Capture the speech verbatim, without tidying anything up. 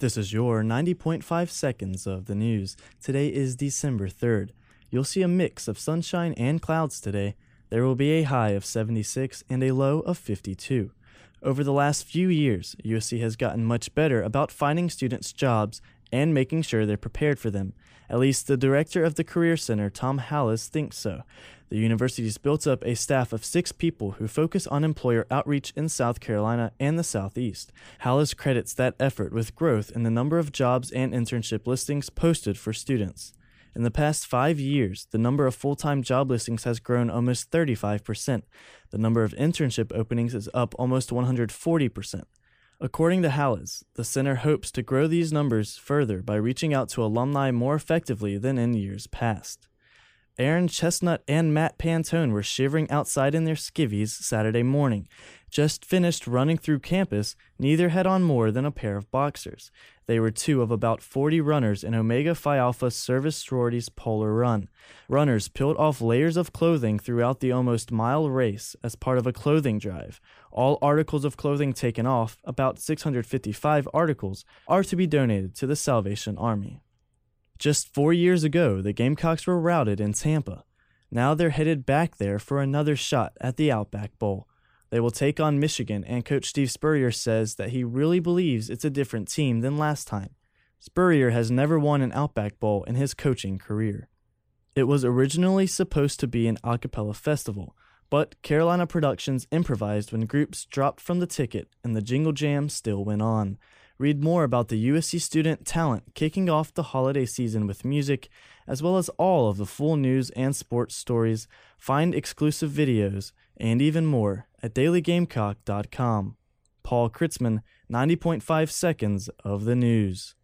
This is your ninety point five seconds of the news. Today is December third. You'll see a mix of sunshine and clouds today. There will be a high of seventy-six and a low of fifty-two. Over the last few years, U S C has gotten much better about finding students jobs and making sure they're prepared for them. At least the director of the Career Center, Tom Hallis, thinks so. The university's built up a staff of six people who focus on employer outreach in South Carolina and the Southeast. Hallis credits that effort with growth in the number of jobs and internship listings posted for students. In the past five years, the number of full-time job listings has grown almost thirty-five percent. The number of internship openings is up almost one hundred forty percent. According to Hallis, the center hopes to grow these numbers further by reaching out to alumni more effectively than in years past. Aaron Chestnut and Matt Pantone were shivering outside in their skivvies Saturday morning. Just finished running through campus, neither had on more than a pair of boxers. They were two of about forty runners in Omega Phi Alpha Service Sorority's Polar Run. Runners peeled off layers of clothing throughout the almost mile race as part of a clothing drive. All articles of clothing taken off, about six hundred fifty-five articles, are to be donated to the Salvation Army. Just four years ago, the Gamecocks were routed in Tampa. Now they're headed back there for another shot at the Outback Bowl. They will take on Michigan, and Coach Steve Spurrier says that he really believes it's a different team than last time. Spurrier has never won an Outback Bowl in his coaching career. It was originally supposed to be an a cappella festival, but Carolina Productions improvised when groups dropped from the ticket and the Jingle Jam still went on. Read more about the U S C student talent kicking off the holiday season with music, as well as all of the full news and sports stories, find exclusive videos, and even more at daily gamecock dot com. Paul Kritzman, ninety point five seconds of the news.